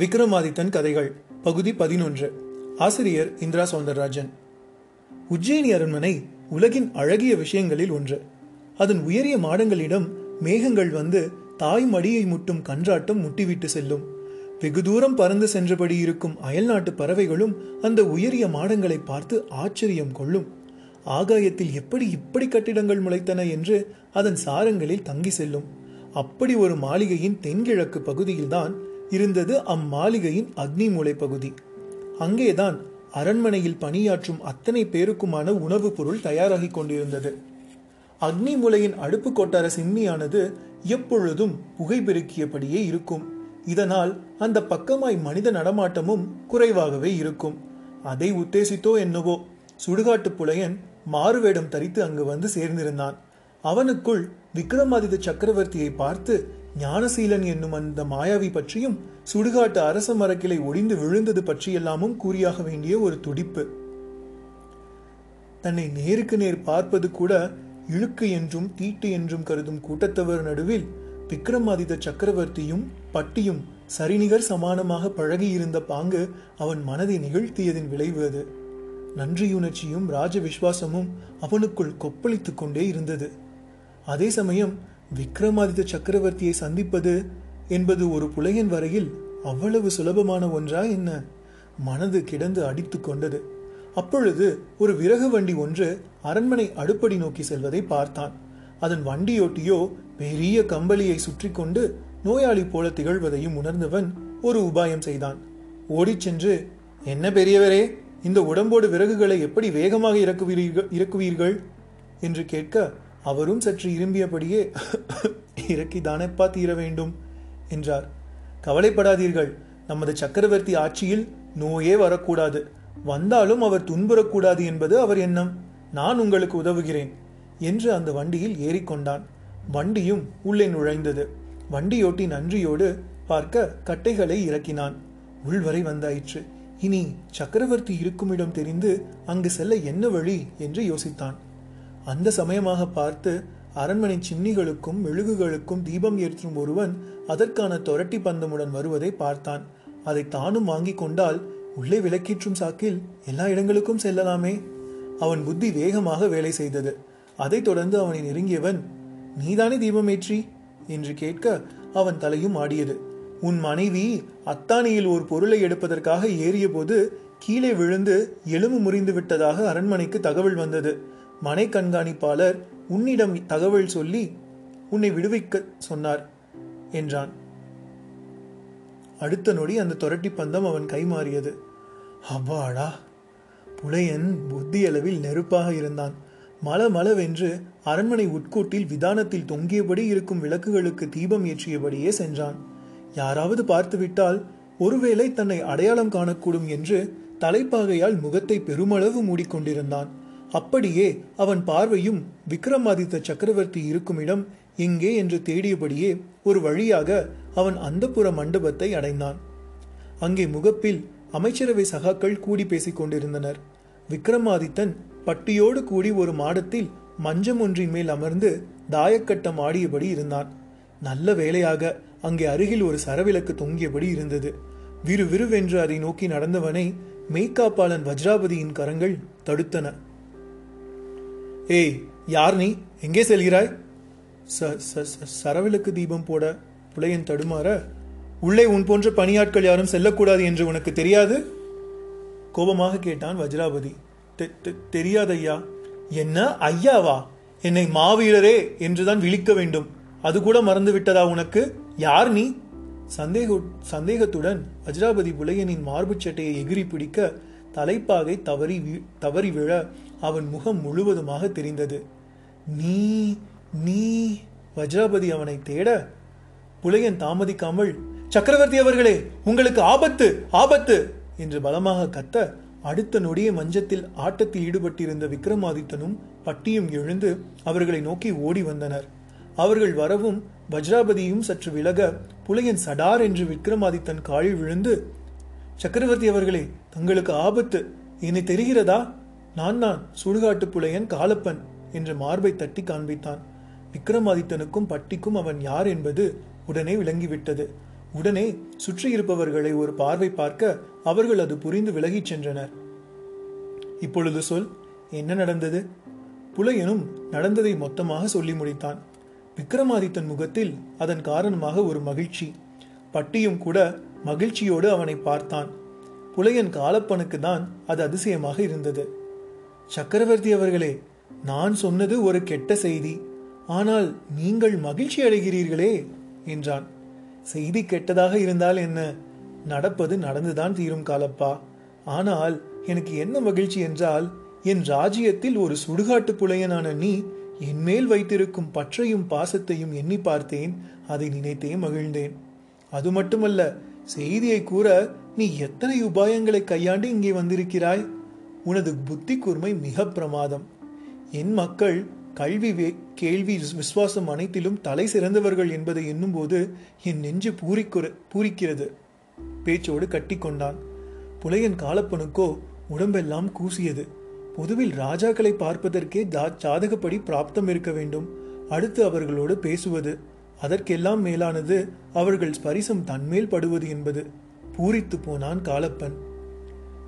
விக்ரமாதித்தன் கதைகள் பகுதி 11. ஆசிரியர் இந்திரா சௌந்தரராஜன். உஜ்ஜயினி அரண்மனை உலகின் அழகிய விஷயங்களில் ஒன்று. அதன் உயரிய மாடங்களிடம் மேகங்கள் வந்து தாய் மடியை முட்டும் கன்றாட்டம் முட்டிவிட்டு செல்லும். வெகு தூரம் பறந்து சென்றபடி இருக்கும் அயல்நாட்டு பறவைகளும் அந்த உயரிய மாடங்களை பார்த்து ஆச்சரியம் கொள்ளும். ஆகாயத்தில் இப்படி கட்டிடங்கள் முளைத்தன என்று அதன் சாரங்களில் தங்கி செல்லும். அப்படி ஒரு மாளிகையின் தென்கிழக்கு பகுதியில்தான் இருந்தது அம்மாளிகையின் அக்னிமூலை பகுதி. அங்கேதான் அரண்மனையில் பணியாற்றும் அத்தனை பேருக்குமான உணவுப் பொருள் தயாராகி கொண்டிருந்தது. அக்னிமூலையின் அடுப்பு கொட்டார சிம்னியானது எப்பொழுதும் புகைபெருக்கியபடியே இருக்கும். இதனால் அந்த பக்கமாய் மனித நடமாட்டமும் குறைவாகவே இருக்கும். அதை உத்தேசித்தோ என்னவோ சுடுகாட்டு புலையன் மாறுவேடம் தரித்து அங்கு வந்து சேர்ந்திருந்தான். அவனுக்குள் விக்ரமாதித்த சக்கரவர்த்தியை பார்த்து ஞானசீலன் என்னும் அந்த மாயாவி பற்றியும் சுடுகாட்டு அரச மரக்கிளை ஒடிந்து விழுந்தது பற்றியெல்லாமும் கூறியாக வேண்டிய ஒரு துடிப்பு. தன்னை நேருக்கு நேர் பார்ப்பது கூட இழுக்கு என்றும் தீட்டு என்றும் கருதும் கூட்டத்தவர் நடுவில் விக்ரமாதித்த சக்கரவர்த்தியும் பட்டியும் சரிநிகர் சமானமாக பழகியிருந்த பாங்கு அவன் மனதை நிகழ்த்தியதின் விளைவு அது. நன்றியுணர்ச்சியும் ராஜ விஸ்வாசமும் அவனுக்குள் கொப்பளித்து கொண்டே இருந்தது. அதே சமயம் விக்ரமாதித்த சக்கரவர்த்தியை சந்திப்பது என்பது ஒரு புலையன் வரையில் அவ்வளவு சுலபமான ஒன்றா என்ன? மனது கிடந்து அடித்து கொண்டது. அப்பொழுது ஒரு விறகு வண்டி ஒன்று அரண்மனை அடுப்படி நோக்கி செல்வதை பார்த்தான். அதன் வண்டியோட்டியோ பெரிய கம்பளியை சுற்றி கொண்டு நோயாளி போல திகழ்வதையும் உணர்ந்தவன் ஒரு உபாயம் செய்தான். ஓடிச் சென்று, என்ன பெரியவரே, இந்த உடம்போடு விறகுகளை எப்படி வேகமாக இறக்குவீர்கள் என்று கேட்க, அவரும் சற்று இரும்பியபடியே, இறக்கிதானப்பா தீர வேண்டும் என்றார். கவலைப்படாதீர்கள், நமது சக்கரவர்த்தி ஆட்சியில் நோயே வரக்கூடாது, வந்தாலும் அவர் துன்புறக்கூடாது என்பது அவர் எண்ணம். நான் உங்களுக்கு உதவுகிறேன் என்று அந்த வண்டியில் ஏறிக்கொண்டான். வண்டியும் உள்ளே நுழைந்தது. வண்டியோட்டி நன்றியோடு பார்க்க கட்டைகளை இறக்கினான். உள்வரை வந்தாயிற்று. இனி சக்கரவர்த்தி இருக்குமிடம் தெரிந்து அங்கு செல்ல என்ன வழி என்று யோசித்தான். அந்த சமயமாக பார்த்து அரண்மனை சிம்னிகளுக்கும் மெழுகுகளுக்கும் தீபம் ஏற்றும் ஒருவன் அதற்கான தொரட்டி பந்தமுடன் வருவதை பார்த்தான். அதை தானும் வாங்கி கொண்டால் உள்ளே விளக்கேற்றும் சாக்கில் எல்லா இடங்களுக்கும் செல்லலாமே. அவன் புத்தி வேகமாக வேலை செய்தது. அதைத் தொடர்ந்து அவனை நெருங்கியவன், நீதானே தீபமேற்றி என்று கேட்க அவன் தலையும் ஆடியது. உன் மனைவி அத்தானியில் ஒரு பொருளை எடுப்பதற்காக ஏறிய போது கீழே விழுந்து எலும்பு முறிந்து விட்டதாக அரண்மனைக்கு தகவல் வந்தது. மனை கண்காணிப்பாளர் உன்னிடம் தகவல் சொல்லி உன்னை விடுவிக்க சொன்னார் என்றான். அடுத்த நொடி அந்த தொரட்டி பந்தம் அவன் கைமாறியது. அவ்வாடா! புலையன் புத்தியளவில் நெருப்பாக இருந்தான். மலமளவென்று அரண்மனை உட்கூட்டில் விதானத்தில் தொங்கியபடி இருக்கும் விளக்குகளுக்கு தீபம் ஏற்றியபடியே சென்றான். யாராவது பார்த்துவிட்டால் ஒருவேளை தன்னை அடையாளம் காணக்கூடும் என்று தலைப்பாகையால் முகத்தை பெருமளவு மூடிக்கொண்டிருந்தான். அப்படியே அவன் பார்வையும் விக்ரமாதித்த சக்கரவர்த்தி இருக்கும் இடம் எங்கே என்று தேடியபடியே ஒரு வழியாக அவன் அந்தப்புற மண்டபத்தை அடைந்தான். அங்கே முகப்பில் அமைச்சரவை சகாக்கள் கூடி பேசிக் கொண்டிருந்தனர். விக்ரமாதித்தன் பட்டியோடு கூடி ஒரு மாடத்தில் மஞ்சம் ஒன்றின் மேல் அமர்ந்து தாயக்கட்டம் ஆடியபடி இருந்தான். நல்ல வேளையாக அங்கே அருகில் ஒரு சரவிளக்கு தொங்கியபடி இருந்தது. விறுவிறுவென்று அதை நோக்கி நடந்தவனை மேய்காப்பாளன் வஜ்ராபதியின் கரங்கள் தடுத்தன. ஏய், யார் நீ? எங்கே செல்கிறாய்? சரவிளக்கு தீபம் போட புலையன் தடுமாற, உள்ளே உன் போன்ற பணியாட்கள் யாரும் செல்லக்கூடாது என்று உனக்கு தெரியாது? கோபமாக கேட்டான் வஜ்ராபதி. தெரியாது ஐயா. என்ன ஐயாவா? என்னை மாவீரரே என்றுதான் விழிக்க வேண்டும், அது கூட மறந்து விட்டதா உனக்கு? யார் நீ? சந்தேகத்துடன் வஜ்ராபதி புலையனின் மார்பு சட்டையை எகிரி பிடிக்க தலைப்பாகை தவறி விழ அவன் முகம் முழுவதுமாக தெரிந்தது. நீ வஜ்ராபதி அவனை தேட, புலையன் தாமதிக்காமல், சக்கரவர்த்தி அவர்களே, உங்களுக்கு ஆபத்து ஆபத்து என்று பலமாக கத்த, அடுத்த நொடிய மஞ்சத்தில் ஆட்டத்தில் ஈடுபட்டிருந்த விக்ரமாதித்தனும் பட்டியும் எழுந்து அவர்களை நோக்கி ஓடி வந்தனர். அவர்கள் வரவும் வஜ்ராபதியும் சற்று விலக புலையன் சடார் என்று விக்ரமாதித்தன் காலில் விழுந்து, சக்கரவர்த்தி அவர்களே, தங்களுக்கு ஆபத்து, என்னை தெரிகிறதா? நான் சுடுகாட்டு புலையன் காலப்பன் என்று மார்பை தட்டி காண்பித்தான். விக்ரமாதித்தனுக்கும் பட்டிக்கும் அவன் யார் என்பது உடனே விளங்கிவிட்டது. உடனே சுற்றியிருப்பவர்களை ஒரு பார்வை பார்க்க அவர்கள் அது புரிந்து விலகிச் சென்றனர். இப்பொழுது சொல், என்ன நடந்தது? புலையனும் நடந்ததை மொத்தமாக சொல்லி முடித்தான். விக்ரமாதித்தன் முகத்தில் அதன் காரணமாக ஒரு மகிழ்ச்சி. பட்டியும் கூட மகிழ்ச்சியோடு அவனை பார்த்தான். புலையன் காலப்பனுக்கு தான் அது அதிசயமாக இருந்தது. சக்கரவர்த்தி அவர்களே, நான் சொன்னது ஒரு கெட்ட செய்தி, ஆனால் நீங்கள் மகிழ்ச்சி அடைகிறீர்களே என்றான். செய்தி கெட்டதாக இருந்தால் என்ன, நடப்பது நடந்துதான் தீரும் காலப்பா. ஆனால் எனக்கு என்ன மகிழ்ச்சி என்றால், என் ராஜ்யத்தில் ஒரு சுடுகாட்டு புலையனான நீ என்மேல் வைத்திருக்கும் பற்றையும் பாசத்தையும் எண்ணி பார்த்தேன். அதை நினைத்தே மகிழ்ந்தேன். அது மட்டுமல்ல, செய்தியை கூற நீ எத்தனை உபாயங்களை கையாண்டு இங்கே வந்திருக்கிறாய். உனது புத்தி கூர்மை மிக பிரமாதம். என் மக்கள் கல்வி, கேள்வி, விசுவாசம் அனைத்திலும் தலை சிறந்தவர்கள் என்பதை எண்ணும்போது என் நெஞ்சு பூரிக்கிறது. பேச்சோடு கட்டி கொண்டான். புலையன் காலப்பனுக்கோ உடம்பெல்லாம் கூசியது. பொதுவில் ராஜாக்களை பார்ப்பதற்கே ஜாதகப்படி பிராப்தம் இருக்க வேண்டும். அடுத்து அவர்களோடு பேசுவது, அதற்கெல்லாம் மேலானது அவர்கள் ஸ்பரிசம் தன்மேல் படுவது என்பது. பூரித்து போனான் காலப்பன்.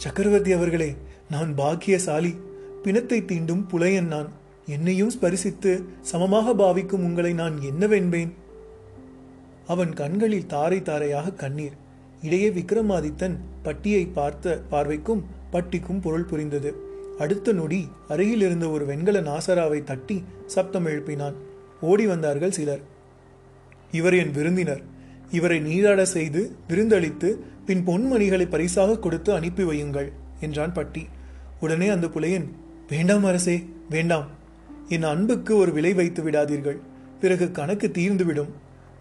சக்கரவர்த்தி அவர்களே, நான் பாக்கியசாலி. பிணத்தை தீண்டும் புலையன் நான். என்னையும் ஸ்பரிசித்து சமமாக பாவிக்கும் உங்களை நான் என்னவென்பேன்? அவன் கண்களில் தாரை தாரையாக கண்ணீர். இடையே விக்ரமாதித்தன் பட்டியை பார்த்த பார்வைக்கும் பட்டிக்கும் பொருள் புரிந்தது. அடுத்த நொடி அருகில் இருந்த ஒரு வெண்கல நாசராவை தட்டி சப்தம் எழுப்பினான். ஓடி வந்தார்கள் சிலர். இவர் என் விருந்தினர். இவரை நீராட செய்து விருந்தளித்து பின் பொன்மணிகளை பரிசாக கொடுத்து அனுப்பி வையுங்கள் என்றான் பட்டி. உடனே அந்த புலையன், வேண்டாம் அரசே, வேண்டாம். என் அன்புக்கு ஒரு விலை வைத்து விடாதீர்கள். பிறகு கணக்கு தீர்ந்துவிடும்.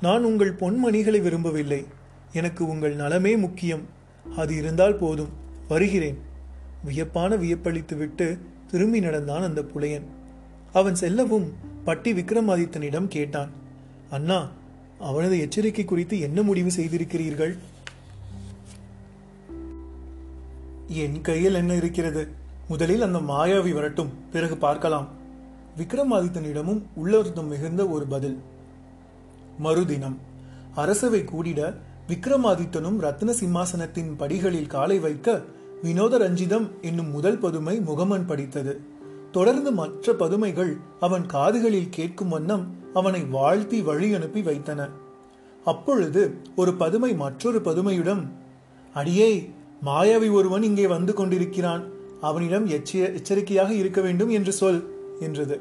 நான் உங்கள் பொன்மணிகளை விரும்பவில்லை. எனக்கு உங்கள் நலமே முக்கியம். அது இருந்தால் போதும். வருகிறேன். வியப்பளித்து விட்டு திரும்பி நடந்தான் அந்த புலையன். அவன் செல்லவும் பட்டி விக்ரமாதித்தனிடம் கேட்டான், அண்ணா, அவனது எச்சரிக்கை குறித்து என்ன முடிவு செய்திருக்கிறீர்கள்? என் கையில் என்ன இருக்கிறது? முதலில் அந்த மாயாவி வரட்டும், பிறகு பார்க்கலாம். விக்ரமாதித்தனிடமும் உள்ளர்த்தம் மிகுந்த ஒரு பதில். மறுதினம் அரசவை கூடிட விக்ரமாதித்தனும் ரத்ன சிம்மாசனத்தின் படிகளில் காலை வைக்க வினோத ரஞ்சிதம் என்னும் முதல் பதுமை முகமன் படித்தது. தொடர்ந்து மற்ற பதுமைகள் அவன் காதுகளில் கேட்கும் வண்ணம் அவனை வாழ்த்தி வழி அனுப்பி வைத்தன. அப்பொழுது ஒரு பதுமை மற்றொரு பதுமையிடம், அடியே, மாயாவி ஒருவன் இங்கே வந்து கொண்டிருக்கிறான். அவனிடம் எச்சரிக்கையாக இருக்க வேண்டும் என்று சொல் என்றது.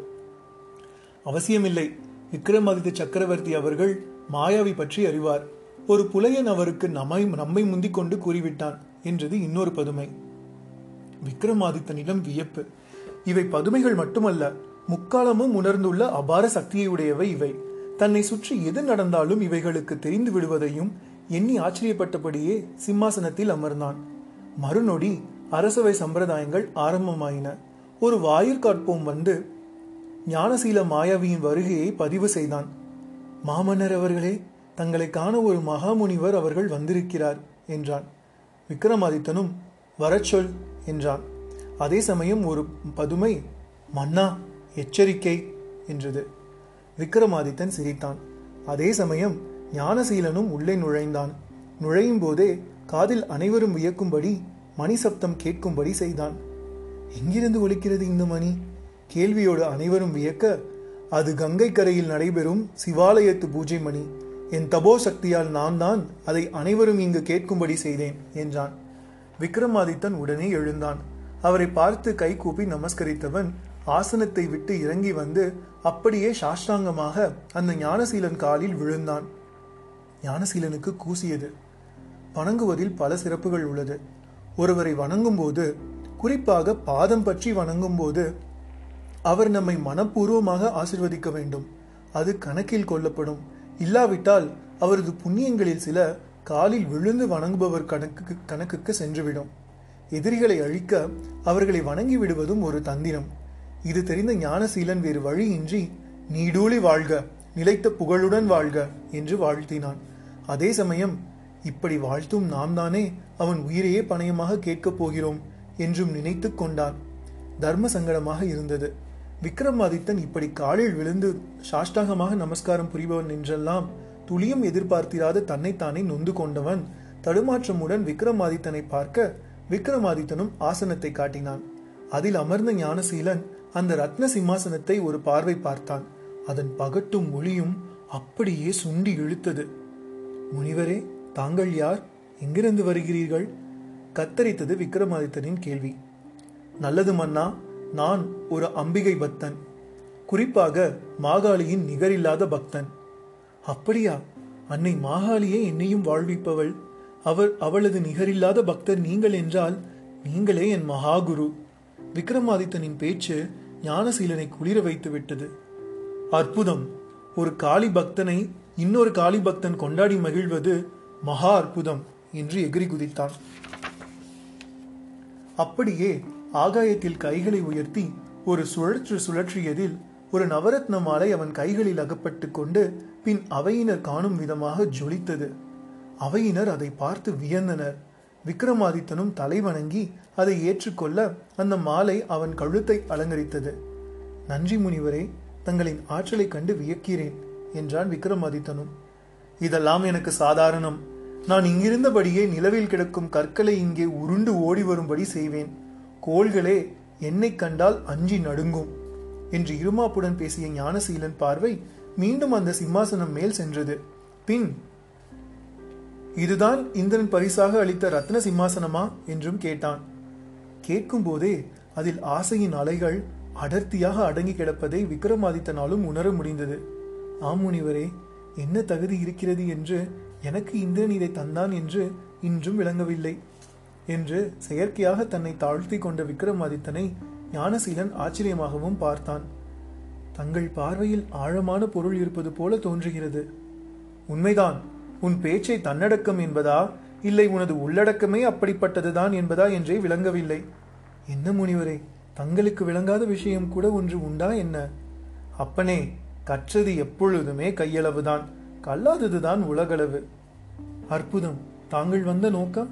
அவசியமில்லை. விக்ரமாதித்த சக்கரவர்த்தி அவர்கள் மாயாவி பற்றி அறிவார். ஒரு புலையன் அவருக்கு நம்மை முந்திக் கொண்டு கூறிவிட்டான் என்றது இன்னொரு பதுமை. விக்ரமாதித்தனிடம் வியப்பு. இவை பதுமைகள் மட்டுமல்ல, முக்காலமும் உணர்ந்துள்ள அபார சக்தியுடையவை இவை. தன்னை சுற்றி எது நடந்தாலும் இவைகளுக்கு தெரிந்து விடுவதையும் எண்ணி ஆச்சரியப்பட்டபடியே சிம்மாசனத்தில் அமர்ந்தான். மறுநொடி அரசவை சம்பிரதாயங்கள் ஆரம்பமாயின. ஒரு வாயிற்காட்போம் வந்து ஞானசீல மாயாவியின் வருகையை பதிவு செய்தான். மாமன்னர் அவர்களே, தங்களை காண ஒரு மகாமுனிவர் அவர்கள் வந்திருக்கிறார் என்றான். விக்ரமாதித்தனும் வரச்சொல் என்றான். அதே சமயம் ஒரு பதுமை, மன்னா, எச்சரிக்கை என்றது. விக்ரமாதித்தன் சிரித்தான். அதே சமயம் ஞானசீலனும் உள்ளே நுழைந்தான். நுழையும் போதே காதில் அனைவரும் வியக்கும்படி மணி சப்தம் கேட்கும்படி செய்தான். எங்கிருந்து ஒலிக்கிறது இந்த மணி? கேள்வியோடு அனைவரும் வியக்க, அது கங்கை கரையில் நடைபெறும் சிவாலயத்து பூஜை மணி. என் தபோ சக்தியால் நான் தான் அதை அனைவரும் இங்கு கேட்கும்படி செய்தேன் என்றான். விக்ரமாதித்தன் உடனே எழுந்தான். அவரை பார்த்து கை கூப்பி நமஸ்கரித்தவன் ஆசனத்தை விட்டு இறங்கி வந்து அப்படியே சாஷ்டாங்கமாக அந்த ஞானசீலன் காலில் விழுந்தான். ஞானசீலனுக்கு கூசியது. வணங்குவதில் பல சிறப்புகள் உள்ளது. ஒருவரை வணங்கும் போது, குறிப்பாக பாதம் பற்றி வணங்கும் போது, அவர் நம்மை மனப்பூர்வமாக ஆசீர்வதிக்க வேண்டும். அது கணக்கில் கொள்ளப்படும். இல்லாவிட்டால் அவரது புண்ணியங்களில் சில காலில் விழுந்து வணங்குபவர் கணக்குக்கு சென்றுவிடும். எதிரிகளை அழிக்க அவர்களை வணங்கி விடுவதும் ஒரு தந்திரம். இது தெரிந்த ஞானசீலன் வேறு வழியின்றி நீடூழி வாழ்க, நிலைத்த புகழுடன் வாழ்க என்று வாழ்த்தினான். அதே சமயம், இப்படி வாழ்த்தும் நாம் தானே அவன் உயிரையே பணயமாக கேட்கப் போகிறோம் என்றும் நினைத்து கொண்டான். தர்ம சங்கடமாக இருந்தது. விக்ரமாதித்தன் இப்படி காலில் விழுந்து சாஷ்டாகமாக நமஸ்காரம் புரிபவன் என்றெல்லாம் துளியும் எதிர்பார்த்திராத தன்னைத்தானே நொந்து கொண்டவன் தடுமாற்றமுடன் விக்ரமாதித்தனை பார்க்க விக்ரமாதித்தனும் ஆசனத்தை காட்டினான். அதில் அமர்ந்த ஞானசீலன் அந்த ரத்ன சிம்மாசனத்தை ஒரு பார்வை பார்த்தான். அதன் பகட்டும் ஒளியும் அப்படியே சுண்டி இழுத்தது. முனிவரே, தாங்கள் யார்? எங்கிருந்து வருகிறீர்கள்? கத்தரித்தது விக்ரமாதித்தனின் கேள்வி. நல்லது மன்னா, நான் ஒரு அம்பிகை பக்தன், குறிப்பாக மாகாளியின் நிகரில்லாத பக்தன். அப்படியா? அன்னை மாகாளியே என்னையும் வாழ்விப்பவள். அவளது நிகரில்லாத பக்தர் நீங்கள் என்றால் நீங்களே என் மகாகுரு. விக்ரமாதித்தனின் பேச்சு ஞானசீலனை குளிர வைத்து விட்டது. அற்புதம்! ஒரு காளி பக்தனை இன்னொரு காளி பக்தன் கொண்டாடி மகிழ்வது மகா அற்புதம் என்று எகிரி குதித்தான். அப்படியே ஆகாயத்தில் கைகளை உயர்த்தி ஒரு சுழற்றியதில் ஒரு நவரத்ன மாலை அவன் கைகளில் அகப்பட்டு கொண்டு பின் அவையினர் காணும் விதமாக ஜொலித்தது. அவையினர் அதை பார்த்து வியந்தனர். விக்ரமாதித்தனும் தலைவணங்கி அதை ஏற்றுக்கொள்ள அந்த மாலை அவன் கழுத்தை அலங்கரித்தது. நன்றி முனிவரே, தங்களின் ஆற்றலை கண்டு வியக்கிறேன் என்றான் விக்ரமாதித்தனும். இதெல்லாம் எனக்கு சாதாரணம். நான் இங்கிருந்தபடியே நிலவில் கிடக்கும் கற்களை இங்கே உருண்டு ஓடி வரும்படி செய்வேன். கோள்களே, என்னை கண்டால் அஞ்சி நடுங்கும் என்று இருமாப்புடன் பேசிய ஞானசீலன் பார்வை மீண்டும் அந்த சிம்மாசனம் மேல் சென்றது. பின், இதுதான் இந்திரன் பரிசாக அளித்த ரத்ன சிம்மாசனமா என்றும் கேட்டான். கேட்கும் போதே அதில் ஆசையின் அலைகள் அடர்த்தியாக அடங்கி கிடப்பதை விக்ரமாதித்தனாலும் உணர முடிந்தது. ஆமுனிவரே, என்ன தகுதி இருக்கிறது என்று எனக்கு இந்திரன் இதை தந்தான் என்று இன்றும் விளங்கவில்லை என்று செயற்கையாக தன்னை தாழ்த்தி கொண்ட விக்ரமாதித்தனை ஞானசீலன் ஆச்சரியமாகவும் பார்த்தான். தங்கள் பார்வையில் ஆழமான பொருள் இருப்பது போல தோன்றுகிறது. உண்மைதான். உன் பேச்சை தன்னடக்கம் என்பதா, இல்லை உனது உள்ளடக்கமே அப்படிப்பட்டதுதான் என்பதா என்றே விளங்கவில்லை. என்ன முனிவரே, தங்களுக்கு விளங்காத விஷயம் கூட ஒன்று உண்டா என்ன? அப்பனே, கற்றது எப்பொழுதுமே கையளவுதான், கல்லாததுதான் உலகளவு. அற்புதம்! தாங்கள் வந்த நோக்கம்?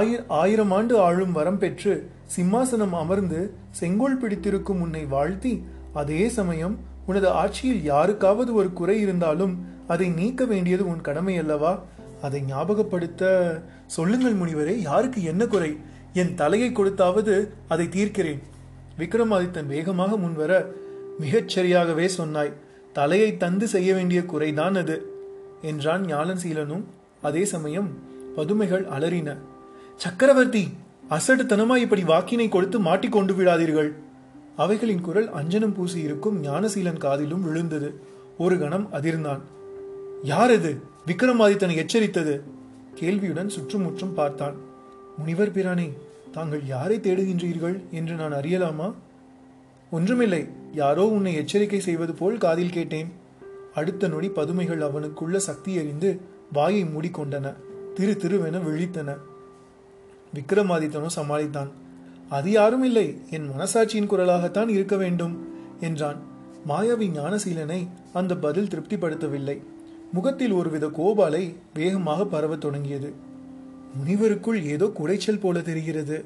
1000 ஆண்டு ஆளும் வரம் பெற்று சிம்மாசனம் அமர்ந்து செங்கோல் பிடித்திருக்கும் உன்னை வாழ்த்தி, அதே சமயம் உனது ஆட்சியில் யாருக்காவது ஒரு குறை இருந்தாலும் அதை நீக்க வேண்டியது உன் கடமை அல்லவா? அதை ஞாபகப்படுத்த சொல்லுங்கள் முனிவரே, யாருக்கு என்ன குறை? என் தலையை கொடுத்தாவது அதை தீர்க்கிறேன். விக்ரமாதித்தன் வேகமாக முன்வர, மிகச்சரியாகவே சொன்னாய், தலையை தந்து செய்ய வேண்டிய குறைதான் அது என்றான் ஞானசீலனும். அதே சமயம் பதுமைகள் அலறின. சக்கரவர்த்தி, அசட்டுத்தனமாய் இப்படி வாக்கினை கொடுத்து மாட்டிக்கொண்டு விடாதீர்கள். அவைகளின் குரல் அஞ்சனம் பூசி இருக்கும் ஞானசீலன் காதிலும் விழுந்தது. ஒரு கணம் அதிர்ந்தான். யார் அது? விக்ரமாதித்தனை எச்சரித்தது. கேள்வியுடன் சுற்றுமுற்றும் பார்த்தான். முனிவர் பிரானே, தாங்கள் யாரை தேடுகின்றீர்கள் என்று நான் அறியலாமா? ஒன்றுமில்லை, யாரோ உன்னை எச்சரிக்கை செய்வது போல் காதில் கேட்டேன். அடுத்த நொடி பதுமைகள் அவனுக்குள்ள சக்தி எறிந்து வாயை மூடிக்கொண்டன. திரு திருவென விழித்தன. விக்ரமாதித்தனும் சமாளித்தான். அது யாரும் இல்லை, என் மனசாட்சியின் குரலாகத்தான் இருக்க வேண்டும் என்றான். மாயாவி ஞானசீலனை அந்த பதில் திருப்திப்படுத்தவில்லை. முகத்தில் ஒருவித கோபாலை வேகமாக பரவ தொடங்கியது. முனிவருக்குள் ஏதோ குறைச்சல் போல தெரிகிறது.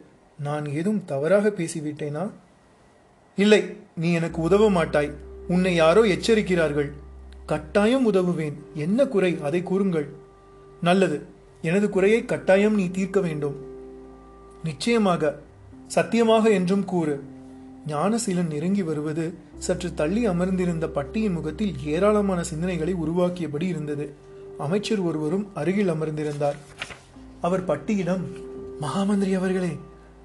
நான் ஏதும் தவறாக பேசிவிட்டேனா? இல்லை, நீ எனக்கு உதவ மாட்டாய். உன்னை யாரோ எச்சரிக்கிறார்கள். கட்டாயம் உதவுவேன். என்ன குறை, அதை கூறுங்கள். நல்லது, எனது குறையை கட்டாயம் நீ தீர்க்க வேண்டும். நிச்சயமாக, சத்தியமாக என்றும் கூறு. ஞானசீலன் நெருங்கி வருவது சற்று தள்ளி அமர்ந்திருந்த பட்டியின் முகத்தில் ஏராளமான சிந்தனைகளை உருவாக்கியபடி இருந்தது. அமைச்சர் ஒருவரும் அருகில் அமர்ந்திருந்தார். அவர் பட்டியிடம், மகாமந்திரி அவர்களே,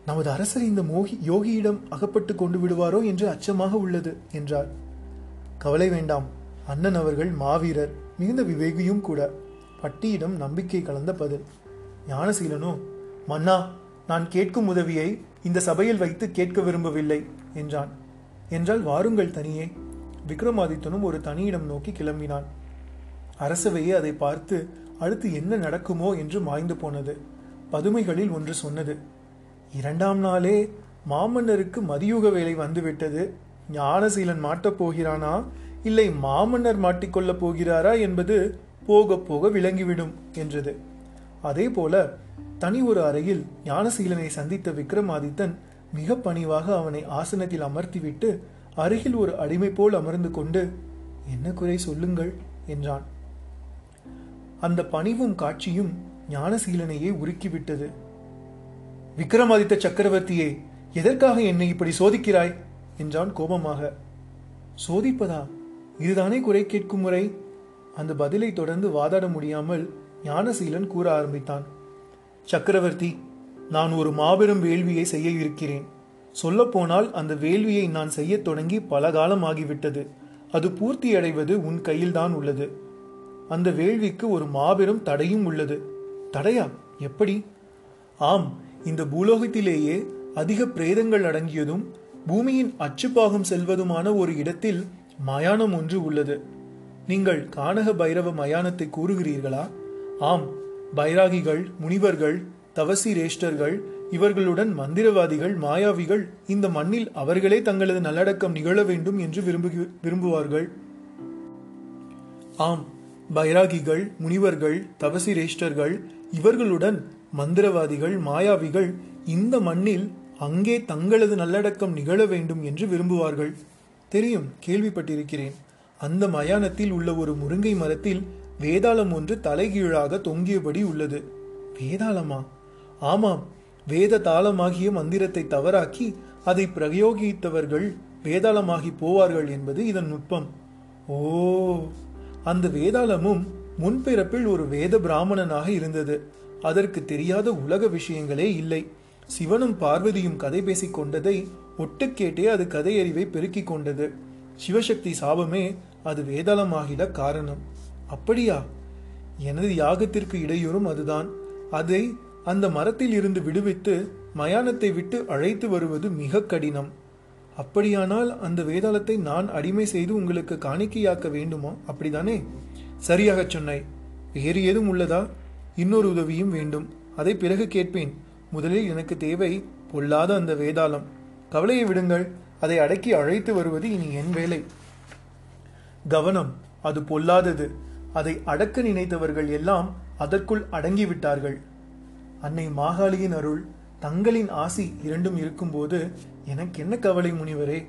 நமது அரசர் இந்த யோகியிடம் அகப்பட்டு கொண்டு விடுவாரோ என்று அச்சமாக உள்ளது என்றார். கவலை வேண்டாம், அண்ணன் அவர்கள் மாவீரர், மிகுந்த விவேகியும் கூட. பட்டியிடம் நம்பிக்கை கலந்த பதில். ஞானசீலனோ, மன்னா, நான் கேட்கும் உதவியை இந்த சபையில் வைத்து கேட்க விரும்பவில்லை என்றான். என்றால் வாருங்கள் தனியே. விக்ரமாதித்தனும் ஒரு தனியிடம் நோக்கி கிளம்பினான். அரசவையே அதை பார்த்து அடுத்து என்ன நடக்குமோ என்று மாய்ந்து போனது. பதுமைகளில் ஒன்று சொன்னது. 2ஆம் நாளே மாமன்னருக்கு மதியுக வேலை வந்துவிட்டது. ஞானசீலன் மாட்டப் போகிறானா, இல்லை மாமன்னர் மாட்டிக்கொள்ளப் போகிறாரா என்பது போக போக விளங்கிவிடும் என்றது. அதே போல தனி ஒரு அறையில் ஞானசீலனை சந்தித்த விக்ரமாதித்தன் மிக பணிவாக அவனை ஆசனத்தில் அமர்த்திவிட்டு அருகில் ஒரு அடிமை போல் அமர்ந்து கொண்டு, என்ன குறை சொல்லுங்கள் என்றான். அந்த பணிவும் காட்சியும் ஞானசீலனையே உருக்கிவிட்டது. விக்ரமாதித்த சக்கரவர்த்தியே, எதற்காக என்னை இப்படி சோதிக்கிறாய் என்றான் கோபமாக. சோதிப்பதா? இதுதானே குறை கேட்கும் முறை? அந்த பதிலை தொடர்ந்து வாதாட முடியாமல் ஞானசீலன் கூற ஆரம்பித்தான். சக்கரவர்த்தி, நான் ஒரு மாபெரும் வேள்வியை செய்ய இருக்கிறேன். சொல்லப்போனால் அந்த வேள்வியை நான் செய்ய தொடங்கி பல காலம் ஆகிவிட்டது. அது பூர்த்தியடைவது உன் கையில்தான் உள்ளது. அந்த வேள்விக்கு ஒரு மாபெரும் தடையும் உள்ளது. தடையா? எப்படி? ஆம், இந்த பூலோகத்திலேயே அதிக பிரேதங்கள் அடங்கியதும் பூமியின் அச்சுப்பாகம் செல்வதுமான ஒரு இடத்தில் மயானம் ஒன்று உள்ளது. நீங்கள் கானக பைரவ மயானத்தை கூறுகிறீர்களா? ஆம், பைராகிகள், முனிவர்கள், தவசி ரேஷ்டர்கள், இவர்களுடன் மந்திரவாதிகள், மாயாவிகள் இந்த மண்ணில் அவர்களே தங்களது நல்லடக்கம் நிகழ வேண்டும் என்று விரும்புவார்கள். ஆம், பைராகிகள், முனிவர்கள், தவசி ரேஷ்டர்கள், இவர்களுடன் மந்திரவாதிகள், மாயாவிகள் இந்த மண்ணில் அங்கே தங்களது நல்லடக்கம் நிகழ வேண்டும் என்று விரும்புவார்கள். தெரியும், கேள்விப்பட்டிருக்கிறேன். அந்த மயானத்தில் உள்ள ஒரு முருங்கை மரத்தில் வேதாளம் ஒன்று தலைகீழாக தொங்கியபடி உள்ளது. வேதாளமா? ஆமாம், வேத தாளமாகிய மந்திரத்தை தவறாக்கி அதை பிரயோகித்தவர்கள் வேதாளமாகி போவார்கள் என்பது இதன் நுட்பம். ஓ, அந்த வேதாளமும் முன்பிறப்பில் ஒரு வேத பிராமணனாக இருந்தது. அதற்கு தெரியாத உலக விஷயங்களே இல்லை. சிவனும் பார்வதியும் கதை பேசிக் கொண்டதை ஒட்டு கேட்டே அது கதையறிவை பெருக்கிக் கொண்டது. சிவசக்தி சாபமே அது வேதாளமாகிட காரணம். அப்படியா? எனது யாகத்திற்கு இடையூறும் அதுதான். அதை அந்த மரத்தில் இருந்து விடுவித்து மயானத்தை விட்டு அழைத்து வருவது மிக கடினம். அப்படியானால் அந்த வேதாளத்தை நான் அடிமை செய்து உங்களுக்கு காணிக்கையாக்க வேண்டுமா? அப்படிதானே? சரியாக சொன்னாய். வேறு ஏதும் உள்ளதா? இன்னொரு உதவியும் வேண்டும். அதை பிறகு கேட்பேன். முதலில் எனக்கு தேவை பொல்லாத அந்த வேதாளம். கவலையை விடுங்கள், அதை அடக்கி அழைத்து வருவது இனி என் வேலை. கவனம், அது பொல்லாதது. அதை அடக்க நினைத்தவர்கள் எல்லாம் அதற்குள் அடங்கிவிட்டார்கள். அன்னை மாகாளியின் அருள், தங்களின் ஆசி இரண்டும் இருக்கும்போது எனக்கென்ன கவலை முனிவரே?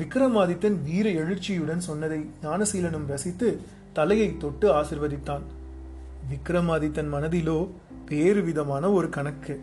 விக்ரமாதித்தன் வீர எழுச்சியுடன் சொன்னதை ஞானசீலனும் ரசித்து தலையை தொட்டு ஆசிர்வதித்தான். விக்ரமாதித்தன் மனதிலோ வேறு விதமான ஒரு கணக்கு.